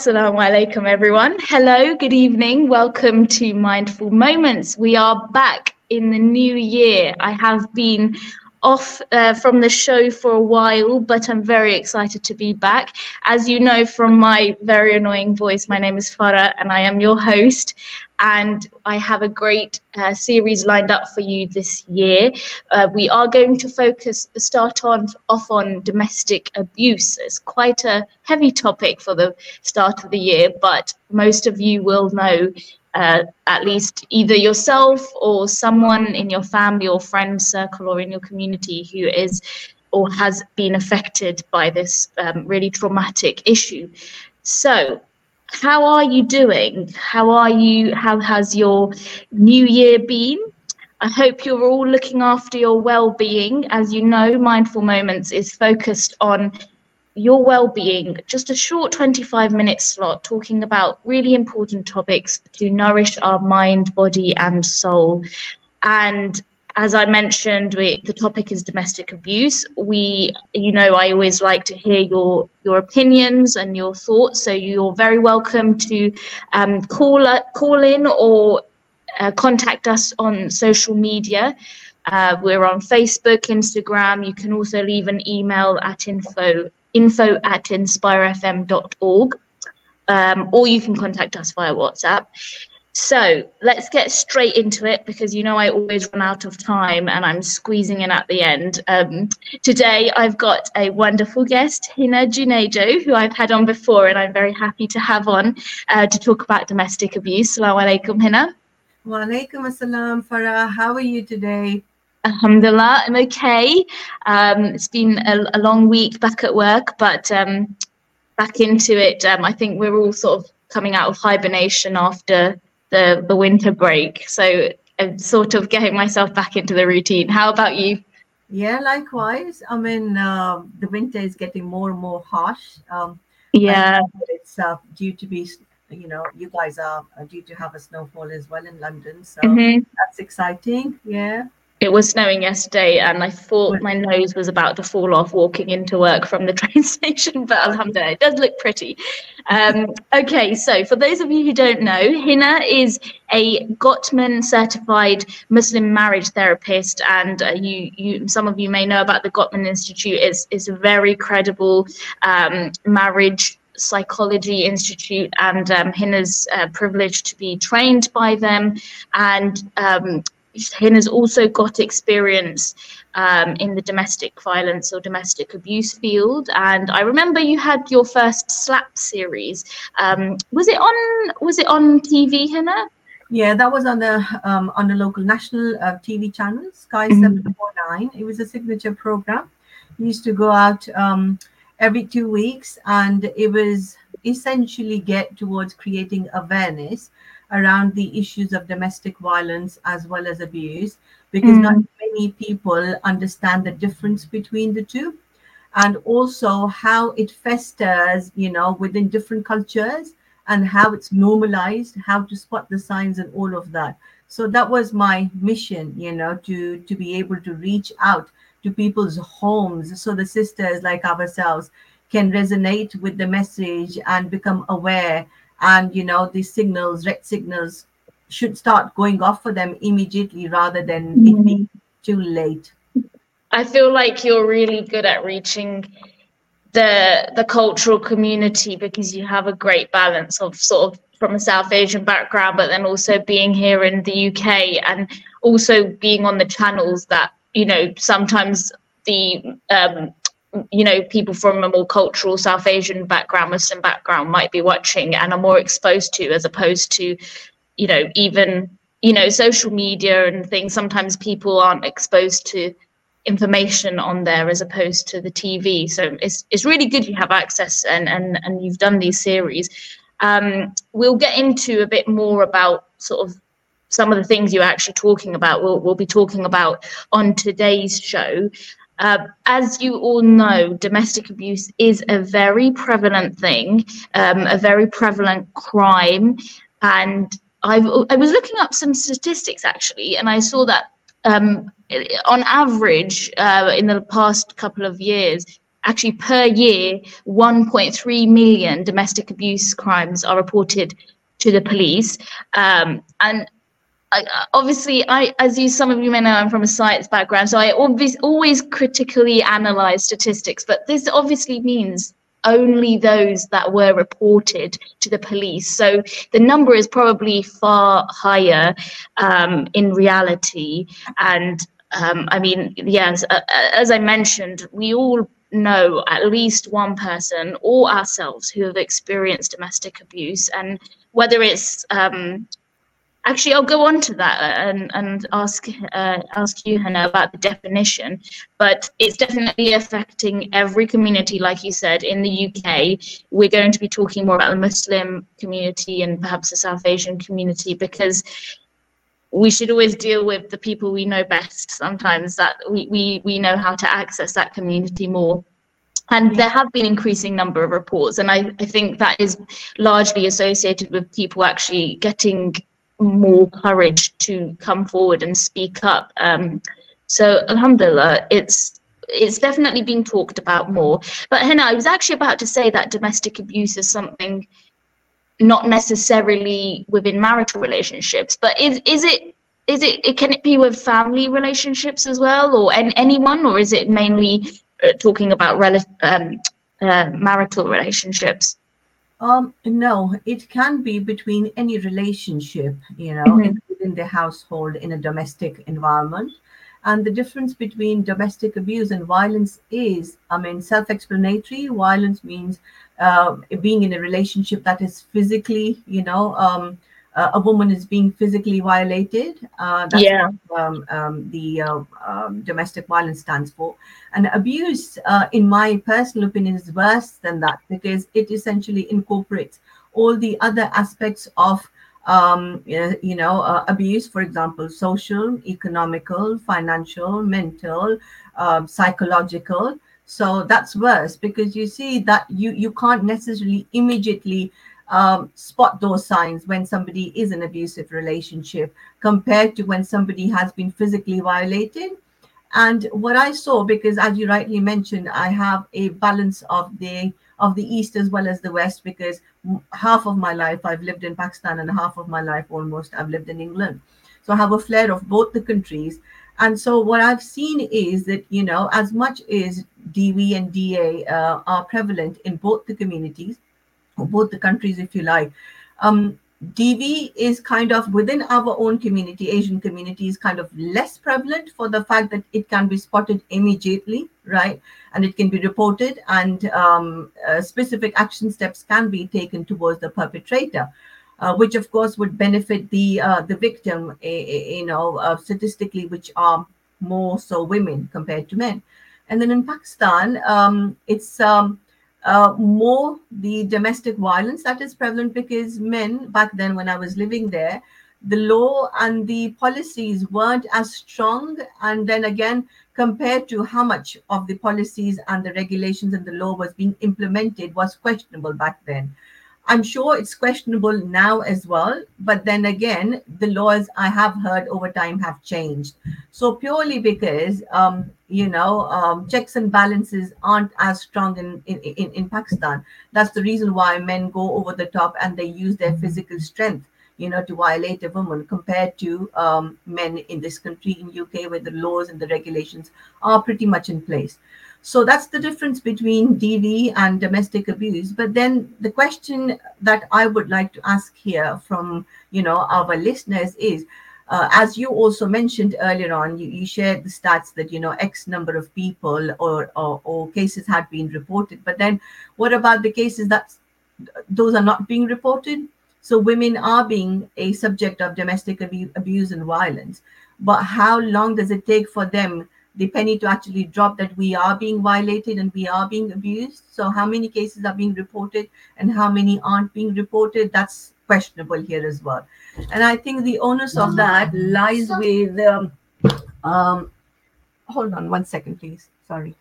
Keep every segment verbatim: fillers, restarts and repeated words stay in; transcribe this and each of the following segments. Assalamu alaikum, everyone. Hello, good evening. Welcome to Mindful Moments. We are back in the new year. I have been off uh, from the show for a while, but I'm very excited to be back. As you know from my very annoying voice, my name is Farah and I am your host, and I have a great uh, series lined up for you this year. Uh, we are going to focus, start on off on domestic abuse. It's quite a heavy topic for the start of the year, but most of you will know Uh, at least either yourself or someone in your family or friend circle or in your community who is or has been affected by this um, really traumatic issue. So how are you doing? How are you? How has your new year been? I hope you're all looking after your well-being. As you know, Mindful Moments is focused on your well-being, just a short twenty-five minute slot talking about really important topics to nourish our mind, body and soul. And as I mentioned, we, the topic is domestic abuse. We, you know, I always like to hear your your opinions and your thoughts, so you're very welcome to um, call, uh, call in or uh, contact us on social media. Uh, we're on Facebook, Instagram. You can also leave an email at info info at inspire f m dot org, um, or you can contact us via WhatsApp. So let's get straight into it, because you know I always run out of time and I'm squeezing in at the end. Um, today I've got a wonderful guest, Hina Junejo, who I've had on before and I'm very happy to have on uh, to talk about domestic abuse. Assalamu alaikum, Hina. Wa alaikum assalam, Farah. How are you today? Alhamdulillah, I'm okay. Um, it's been a, a long week back at work, but um, back into it. Um, I think we're all sort of coming out of hibernation after the, the winter break. So I'm sort of getting myself back into the routine. How about you? Yeah, likewise. I mean, uh, the winter is getting more and more harsh. Um, yeah. It's uh, due to be, you know, you guys are due to have a snowfall as well in London. So mm-hmm. That's exciting. Yeah. It was snowing yesterday and I thought my nose was about to fall off walking into work from the train station, but alhamdulillah, it does look pretty. Um, okay, so for those of you who don't know, Hina is a Gottman certified Muslim marriage therapist, and uh, you, you, some of you may know about the Gottman Institute. It's, it's a very credible um, marriage psychology institute, and um, Hina's uh, privileged to be trained by them, and um, Hina's also got experience um, in the domestic violence or domestic abuse field. And I remember you had your first slap series. Um, was it on? Was it on T V, Hina? Yeah, that was on the um, on the local national uh, T V channel, Sky mm-hmm. seven four nine. It was a signature program. It used to go out um, every two weeks, and it was essentially get towards creating awareness around the issues of domestic violence as well as abuse, because mm. not many people understand the difference between the two, and also how it festers, you know, within different cultures and how it's normalized, how to spot the signs and all of that. So that was my mission, you know, to, to be able to reach out to people's homes so the sisters like ourselves can resonate with the message and become aware. And, you know, these signals, red signals, should start going off for them immediately rather than mm-hmm. it being too late. I feel like you're really good at reaching the the cultural community, because you have a great balance of sort of from a South Asian background, but then also being here in the U K and also being on the channels that, you know, sometimes the... Um, you know, people from a more cultural South Asian background, Muslim background might be watching and are more exposed to, as opposed to, you know, even, you know, social media and things. Sometimes people aren't exposed to information on there as opposed to the T V. So it's it's really good you have access and and, and you've done these series. Um, we'll get into a bit more about sort of some of the things you're actually talking about. We'll, we'll be talking about on today's show. Uh, as you all know, domestic abuse is a very prevalent thing, um, a very prevalent crime. And I've, I was looking up some statistics, actually, and I saw that um, on average, uh, in the past couple of years, actually per year, one point three million domestic abuse crimes are reported to the police. Um, and I, obviously, I, as you, some of you may know, I'm from a science background, so I always, always critically analyze statistics, but this obviously means only those that were reported to the police. So the number is probably far higher um, in reality. And um, I mean, yes, uh, as I mentioned, we all know at least one person or ourselves who have experienced domestic abuse, and whether it's um, actually, I'll go on to that and, and ask uh, ask you, Hina, about the definition. But it's definitely affecting every community, like you said. In the U K, we're going to be talking more about the Muslim community and perhaps the South Asian community, because we should always deal with the people we know best. Sometimes that we, we, we know how to access that community more. And there have been increasing number of reports. And I, I think that is largely associated with people actually getting more courage to come forward and speak up. Um, so alhamdulillah, it's it's definitely being talked about more. But Hina, I was actually about to say that domestic abuse is something not necessarily within marital relationships, but is is it is it, it can it be with family relationships as well, or and anyone, or is it mainly uh, talking about rel- um, uh, marital relationships? Um, no, it can be between any relationship, you know, mm-hmm. within the household, in a domestic environment. And the difference between domestic abuse and violence is, I mean, self-explanatory. Violence means uh, being in a relationship that is physically, you know, um, uh, a woman is being physically violated. Uh, that's yeah. what um, um, the uh, um, domestic violence stands for. And abuse, uh, in my personal opinion, is worse than that, because it essentially incorporates all the other aspects of, um, you know, uh, abuse, for example, social, economical, financial, mental, um, psychological. So that's worse, because you see that you, you can't necessarily immediately Um, spot those signs when somebody is in an abusive relationship compared to when somebody has been physically violated. And what I saw, because as you rightly mentioned, I have a balance of the of the East as well as the West, because half of my life I've lived in Pakistan and half of my life almost I've lived in England. So I have a flair of both the countries. And so what I've seen is that, you know, as much as D V and D A uh, are prevalent in both the communities, both the countries, if you like, um, D V is kind of within our own community, Asian community, is kind of less prevalent for the fact that it can be spotted immediately, right? And it can be reported, and um, uh, specific action steps can be taken towards the perpetrator, uh, which of course would benefit the uh, the victim, uh, you know, uh, statistically, which are more so women compared to men. And then in Pakistan, um, it's um, Uh, more the domestic violence that is prevalent, because men back then when I was living there, the law and the policies weren't as strong. And then again, compared to how much of the policies and the regulations and the law was being implemented was questionable back then. I'm sure it's questionable now as well. But then again, the laws I have heard over time have changed. So purely because, um, you know, um, checks and balances aren't as strong in, in, in, in Pakistan. That's the reason why men go over the top and they use their physical strength, you know, to violate a woman, compared to um, men in this country, in U K, where the laws and the regulations are pretty much in place. So that's the difference between D V and domestic abuse. But then the question that I would like to ask here from, you know, our listeners is, uh, as you also mentioned earlier on, you, you shared the stats that, you know, X number of people or, or, or cases had been reported. But then what about the cases that those are not being reported? So women are being a subject of domestic abu- abuse and violence. But how long does it take for them, the penny to actually drop, that we are being violated and we are being abused? So how many cases are being reported and how many aren't being reported? That's questionable here as well. And I think the onus of that lies with, um, um, hold on one second, please. Sorry.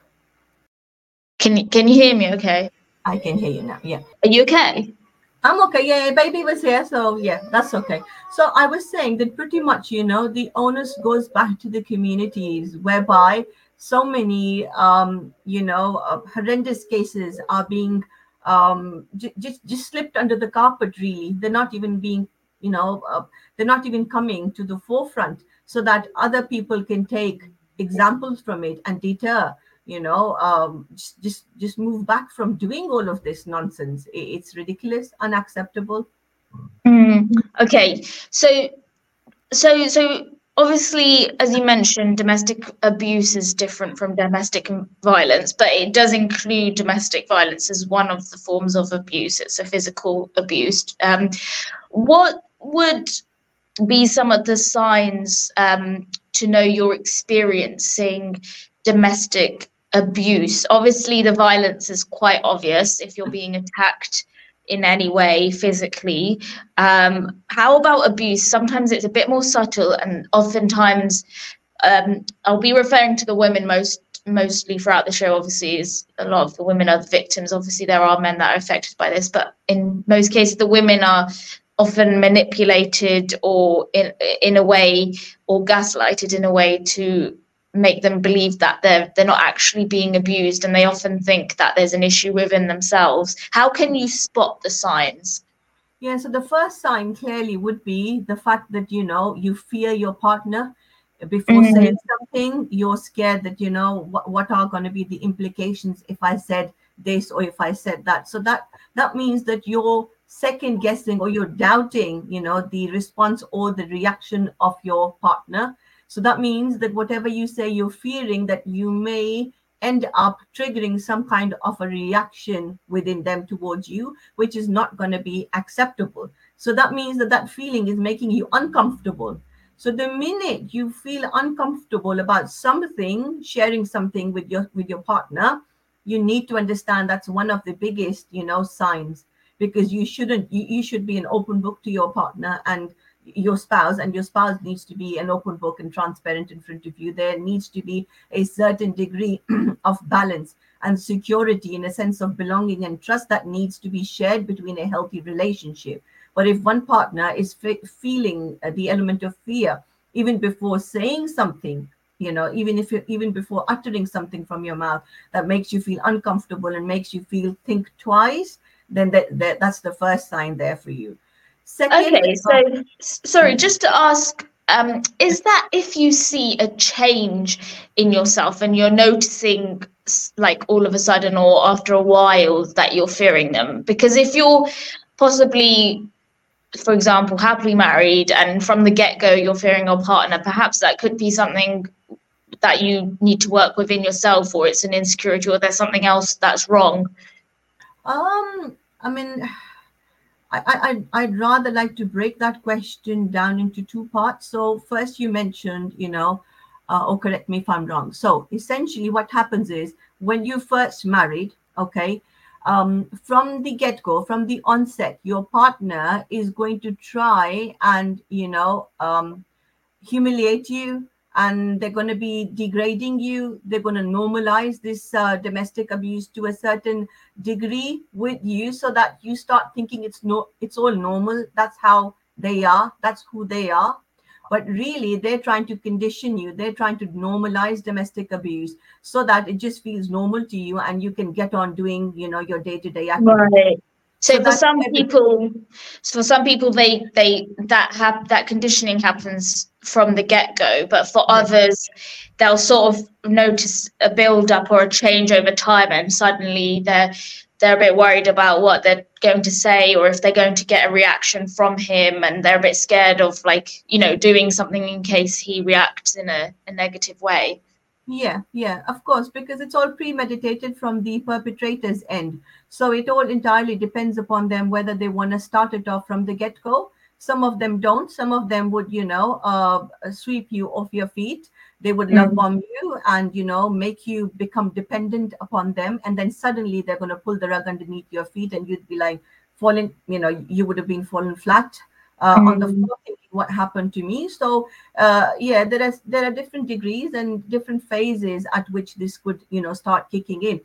Can, can you hear me okay? I can hear you now, yeah. Are you okay? I'm okay. Yeah, baby was here. So yeah, that's okay. So I was saying that pretty much, you know, the onus goes back to the communities, whereby so many, um, you know, uh, horrendous cases are being um, j- just just slipped under the carpet, really. They're not even being, you know, uh, they're not even coming to the forefront so that other people can take examples from it and deter, you know, um, just, just just move back from doing all of this nonsense. It's ridiculous, unacceptable. Mm, okay, so so so obviously, as you mentioned, domestic abuse is different from domestic violence, but it does include domestic violence as one of the forms of abuse. It's a physical abuse. Um, what would be some of the signs um, to know you're experiencing domestic abuse? Obviously, the violence is quite obvious if you're being attacked in any way physically. Um, how about abuse? Sometimes it's a bit more subtle, and oftentimes um, I'll be referring to the women most mostly throughout the show. Obviously, is a lot of the women are the victims. Obviously, there are men that are affected by this, but in most cases, the women are often manipulated or in in a way, or gaslighted in a way to make them believe that they're they're not actually being abused, and they often think that there's an issue within themselves. How can you spot the signs? Yeah, so the first sign clearly would be the fact that, you know, you fear your partner before mm-hmm. saying something. You're scared that, you know, what, what are going to be the implications if I said this or if I said that. So that that means that you're second guessing or you're doubting, you know, the response or the reaction of your partner. So that means that whatever you say, you're fearing that you may end up triggering some kind of a reaction within them towards you, which is not going to be acceptable. So that means that that feeling is making you uncomfortable. So the minute you feel uncomfortable about something, sharing something with your with your partner, you need to understand that's one of the biggest, you know, signs, because you shouldn't, you, you should be an open book to your partner and your spouse, and your spouse needs to be an open book and transparent in front of you. There needs to be a certain degree of balance and security and a sense of belonging and trust that needs to be shared between a healthy relationship. But if one partner is fe- feeling uh, the element of fear, even before saying something, you know, even if you're, even before uttering something from your mouth that makes you feel uncomfortable and makes you feel think twice, then that, that that's the first sign there for you. Second, okay, so sorry, just to ask, um, is that if you see a change in yourself and you're noticing, like, all of a sudden or after a while that you're fearing them? Because if you're possibly, for example, happily married and from the get-go you're fearing your partner, perhaps that could be something that you need to work within yourself, or it's an insecurity, or there's something else that's wrong. Um, I mean... I, I, I'd rather like to break that question down into two parts. So first you mentioned, you know, uh, or correct me if I'm wrong. So essentially what happens is when you first married, okay, um, from the get-go, from the onset, your partner is going to try and, you know, um, humiliate you, and they're going to be degrading you. They're going to normalize this uh, domestic abuse to a certain degree with you, so that you start thinking it's no, it's all normal. That's how they are. That's who they are. But really, they're trying to condition you. They're trying to normalize domestic abuse so that it just feels normal to you, and you can get on doing, you know, your day-to-day activities. Right. So, so for some people, for some people, they they that have that conditioning happens from the get-go, but for others, they'll sort of notice a build-up or a change over time, and suddenly they're they're a bit worried about what they're going to say, or if they're going to get a reaction from him, and they're a bit scared of, like, you know, doing something in case he reacts in a, a negative way. Yeah, yeah, of course, because it's all premeditated from the perpetrator's end. So it all entirely depends upon them whether they want to start it off from the get-go. Some of them don't. Some of them would, you know, uh, sweep you off your feet. They would love bomb you and, you know, make you become dependent upon them. And then suddenly they're going to pull the rug underneath your feet, and you'd be like falling, you know, you would have been fallen flat Uh, mm-hmm. on the floor, thinking what happened to me. So uh, yeah, there are there are different degrees and different phases at which this could, you know, start kicking in.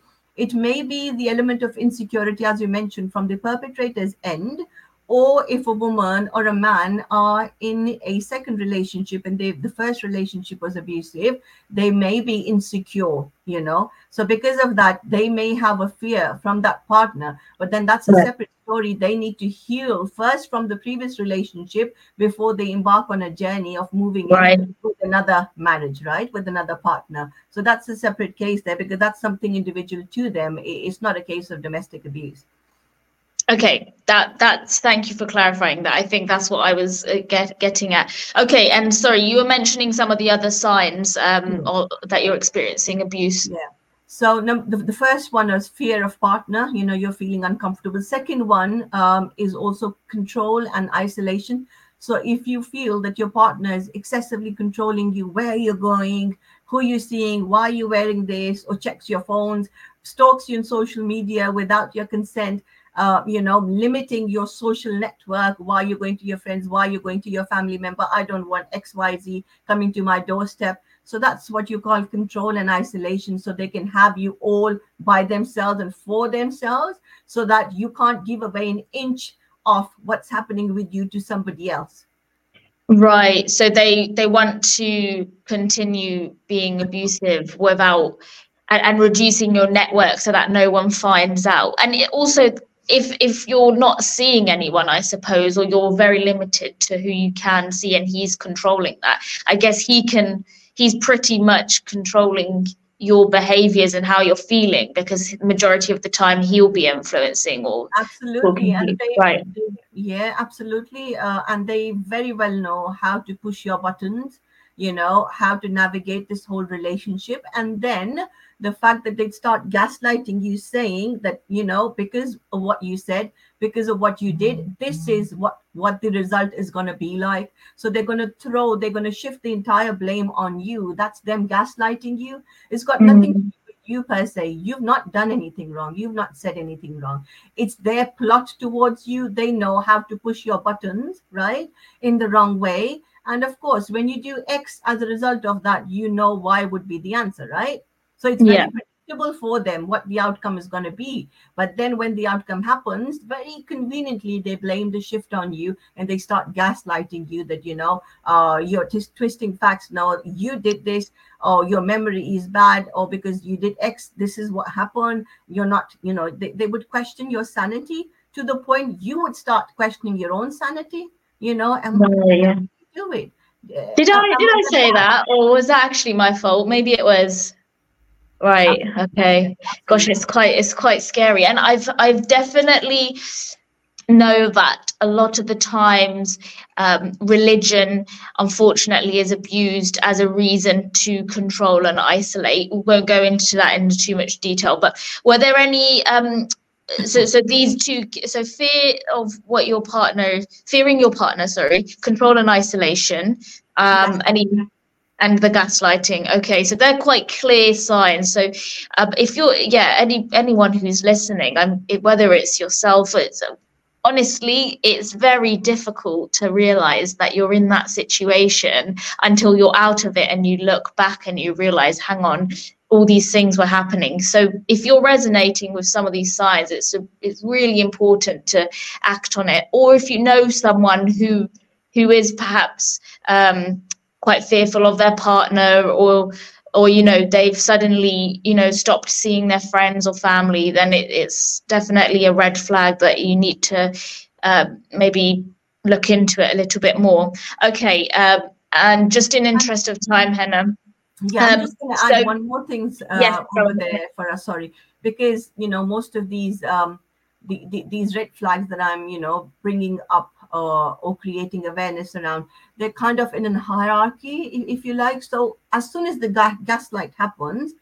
It may be the element of insecurity, as you mentioned, from the perpetrator's end, or if a woman or a man are in a second relationship and they, the first relationship was abusive, they may be insecure, you know. So because of that, they may have a fear from that partner, but then that's a right. separate story. They need to heal first from the previous relationship before they embark on a journey of moving right. in with another marriage, right, with another partner. So that's a separate case there, because that's something individual to them. It's not a case of domestic abuse. Okay, that that's thank you for clarifying that. I think that's what I was uh, get, getting at. Okay, and sorry, you were mentioning some of the other signs um, or, that you're experiencing abuse. Yeah. So no, the, the first one is fear of partner. You know, you're feeling uncomfortable. Second one um, is also control and isolation. So if you feel that your partner is excessively controlling you, where you're going, who you're seeing, why you're wearing this, or checks your phones, stalks you on social media without your consent, Uh, you know, limiting your social network, why you're going to your friends, why you're going to your family member. I don't want X Y Z coming to my doorstep. So that's what you call control and isolation. So they can have you all by themselves and for themselves, so that you can't give away an inch of what's happening with you to somebody else. Right. So they, they want to continue being abusive without and, and reducing your network so that no one finds out. And it also, if if you're not seeing anyone, I suppose, or you're very limited to who you can see, and he's controlling that, I guess he can he's pretty much controlling your behaviors and how you're feeling, because the majority of the time he'll be influencing or absolutely and they, right. yeah absolutely uh, and they very well know how to push your buttons, you know, how to navigate this whole relationship. And then the fact that they'd start gaslighting you, saying that, you know, because of what you said, because of what you did, this is what, what the result is going to be like. So they're going to throw, they're going to shift the entire blame on you. That's them gaslighting you. It's got mm-hmm. nothing to do with you per se. You've not done anything wrong. You've not said anything wrong. It's their plot towards you. They know how to push your buttons, right, in the wrong way. And of course, when you do X as a result of that, you know Y would be the answer, right? So it's very yeah. predictable for them what the outcome is going to be. But then when the outcome happens, very conveniently, they blame the shift on you, and they start gaslighting you that, you know, uh, you're just twisting facts. No, you did this, or your memory is bad, or because you did X, this is what happened. You're not, you know, they, they would question your sanity to the point you would start questioning your own sanity, you know, and oh, yeah. do it. Did I, I did I say that, or was that actually my fault? Maybe it was. Right. Okay. Gosh, it's quite it's quite scary. And I've I've definitely know that a lot of the times um, religion, unfortunately, is abused as a reason to control and isolate. We won't go into that in too much detail. But were there any? Um, So, so these two, so fear of what your partner, fearing your partner, sorry, control and isolation, um, and even, and the gaslighting. Okay, so they're quite clear signs. So, uh, if you're, yeah, any anyone who's listening, I'm, it, whether it's yourself, it's uh, honestly, it's very difficult to realize that you're in that situation until you're out of it and you look back and you realize, hang on, all these things were happening. So if you're resonating with some of these signs, it's a, it's really important to act on it. Or if you know someone who who is perhaps um, quite fearful of their partner, or or you know they've suddenly you know stopped seeing their friends or family, then it, it's definitely a red flag that you need to uh, maybe look into it a little bit more. Okay, uh, and just in interest of time, Hina. Yeah, um, I'm just going to add so, one more thing uh, yes, over there for us, sorry, because, you know, most of these um, the, the, these red flags that I'm, you know, bringing up uh, or creating awareness around, they're kind of in a hierarchy, if, if you like. So as soon as the ga- gaslight happens,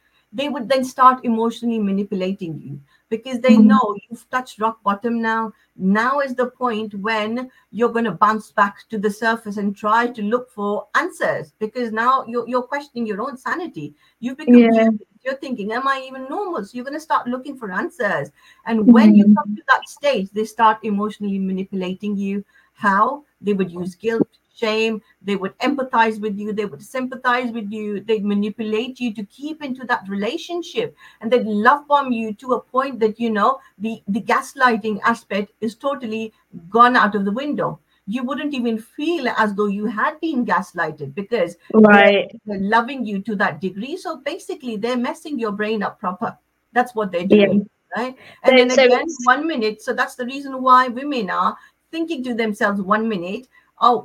they would then start emotionally manipulating you, because they mm-hmm. know you've touched rock bottom now. Now is the point when you're going to bounce back to the surface and try to look for answers, because now you're, you're questioning your own sanity. You've become yeah. You're thinking, am I even normal? So you're going to start looking for answers. And mm-hmm. when you come to that stage, they start emotionally manipulating you, how they would use guilt, shame, they would empathize with you, they would sympathize with you, they'd manipulate you to keep into that relationship, and they'd love bomb you to a point that, you know, the, the gaslighting aspect is totally gone out of the window. You wouldn't even feel as though you had been gaslighted because right. they're loving you to that degree. So basically, they're messing your brain up proper. That's what they're doing, yeah. right? And then, then again, so one minute. So that's the reason why women are thinking to themselves one minute, oh,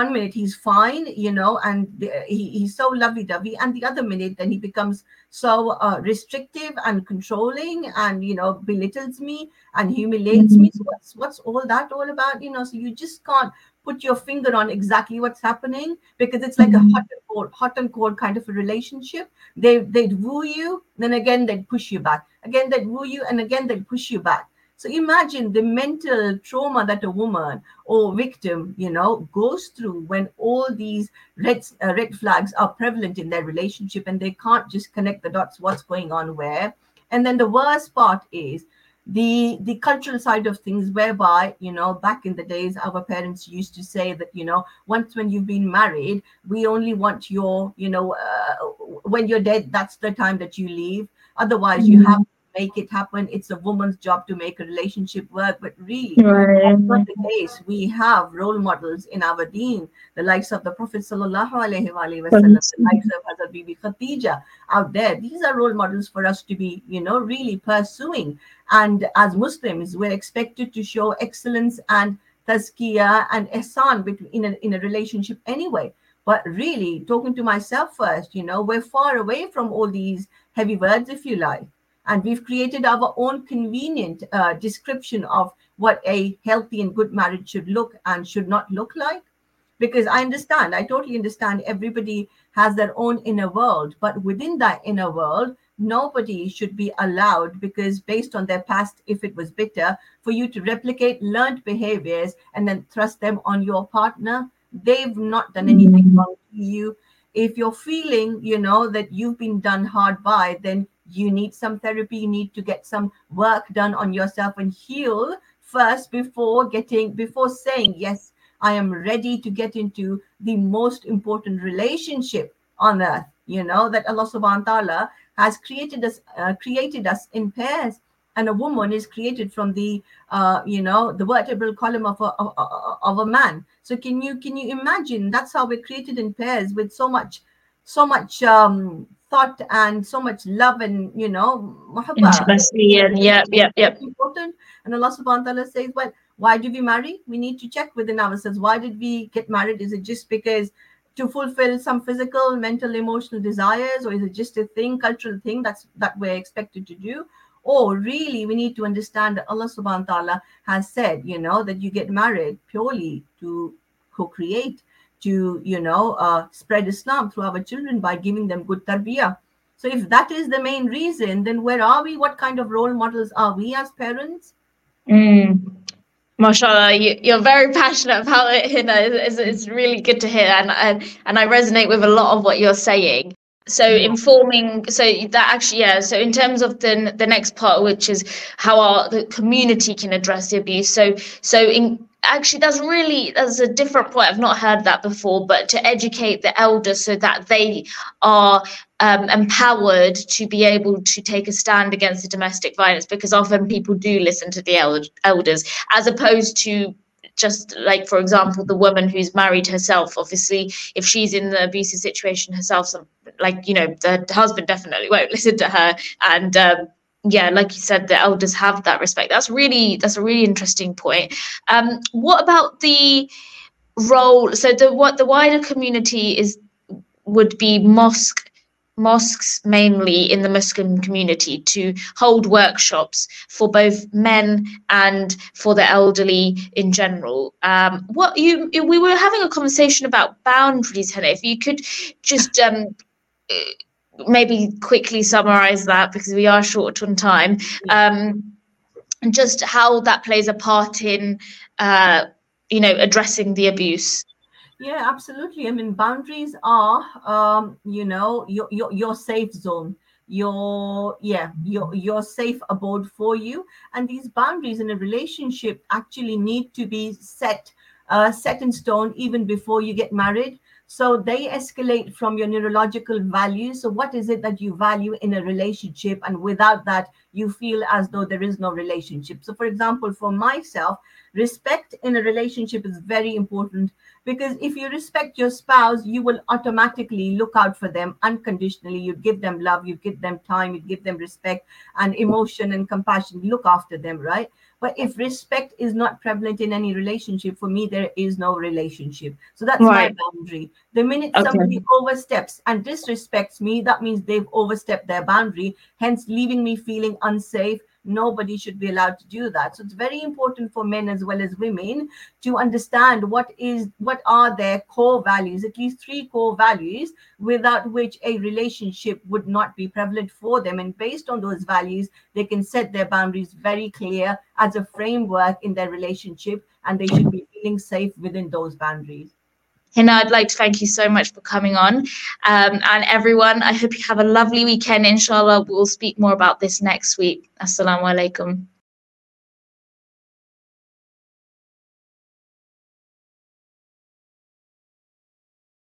one minute he's fine, you know, and he, he's so lovey-dovey. And the other minute, then he becomes so uh, restrictive and controlling and, you know, belittles me and humiliates mm-hmm. me. So what's, what's all that all about? You know, so you just can't put your finger on exactly what's happening because it's like mm-hmm. a hot and cold, hot and cold kind of a relationship. They, they'd woo you, then again, they'd push you back. Again, they'd woo you, and again, they'd push you back. So imagine the mental trauma that a woman or victim, you know, goes through when all these red, uh, red flags are prevalent in their relationship and they can't just connect the dots, what's going on where. And then the worst part is the, the cultural side of things whereby, you know, back in the days, our parents used to say that, you know, once when you've been married, we only want your, you know, uh, when you're dead, that's the time that you leave. Otherwise, mm-hmm. you have make it happen. It's a woman's job to make a relationship work. But really, right. that's not the case. We have role models in our deen, the likes of the Prophet Sallallahu Alaihi Wasallam, the likes of Hazrat Bibi Khadija out there. These are role models for us to be, you know, really pursuing. And as Muslims, we're expected to show excellence and tazkiyah and ihsan in a, in a relationship anyway. But really, talking to myself first, you know, we're far away from all these heavy words, if you like. And we've created our own convenient uh, description of what a healthy and good marriage should look and should not look like. Because I understand, I totally understand everybody has their own inner world. But within that inner world, nobody should be allowed, because based on their past, if it was bitter, for you to replicate learned behaviors and then thrust them on your partner. They've not done anything wrong to you. If you're feeling, you know, that you've been done hard by, then you need some therapy, you need to get some work done on yourself and heal first before getting, before saying, yes, I am ready to get into the most important relationship on earth, you know, that Allah subhanahu wa ta'ala has created us, uh, created us in pairs. And a woman is created from the, uh, you know, the vertebral column of a, of, of a man. So can you, can you imagine? That's how we're created in pairs, with so much, so much, um, thought and so much love and, you know, intimacy and yeah, yeah, yeah. important. And Allah subhanahu wa ta'ala says, well, why do we marry? We need to check within ourselves. Why did we get married? Is it just because to fulfill some physical, mental, emotional desires, or is it just a thing, cultural thing that's that we're expected to do? Or really, we need to understand that Allah subhanahu wa ta'ala has said, you know, that you get married purely to co-create, to, you know, uh, spread Islam through our children by giving them good tarbiyah. So if that is the main reason, then where are we? What kind of role models are we as parents? Mm. Mashallah, you, you're very passionate about it, Hina. It's, it's really good to hear. And, and, and I resonate with a lot of what you're saying. So informing, so that actually, yeah, so in terms of the the next part, which is how our the community can address the abuse. So, so in actually, that's really, that's a different point. I've not heard that before, but to educate the elders so that they are um, empowered to be able to take a stand against the domestic violence, because often people do listen to the el- elders, as opposed to just like, for example, the woman who's married herself. Obviously, if she's in the abusive situation herself, some, like, you know, the husband definitely won't listen to her. And um, yeah, like you said, the elders have that respect. That's really, that's a really interesting point. Um, what about the role? So the what the wider community is would be mosque, mosques mainly in the Muslim community to hold workshops for both men and for the elderly in general. Um, what you we were having a conversation about boundaries, Hina. If you could just um, maybe quickly summarize that, because we are short on time, um, and just how that plays a part in, uh, you know, addressing the abuse. Yeah, absolutely. I mean, boundaries are, um, you know, your, your, your safe zone, your, yeah, your, your safe abode for you. And these boundaries in a relationship actually need to be set uh, set in stone even before you get married. So they escalate from your neurological values. So what is it that you value in a relationship? And without that, you feel as though there is no relationship. So for example, for myself, respect in a relationship is very important, because if you respect your spouse, you will automatically look out for them unconditionally. You give them love, you give them time, you give them respect and emotion and compassion, look after them, right? But if respect is not prevalent in any relationship, for me, there is no relationship. So that's right. My boundary. The minute okay. somebody oversteps and disrespects me, that means they've overstepped their boundary, hence leaving me feeling unsafe. Nobody should be allowed to do that. So it's very important for men as well as women to understand what is, what are their core values, at least three core values, without which a relationship would not be prevalent for them. And based on those values, they can set their boundaries very clear as a framework in their relationship, and they should be feeling safe within those boundaries. Hina, I'd like to thank you so much for coming on. Um, and everyone, I hope you have a lovely weekend, inshallah. We'll speak more about this next week. Assalamu alaikum.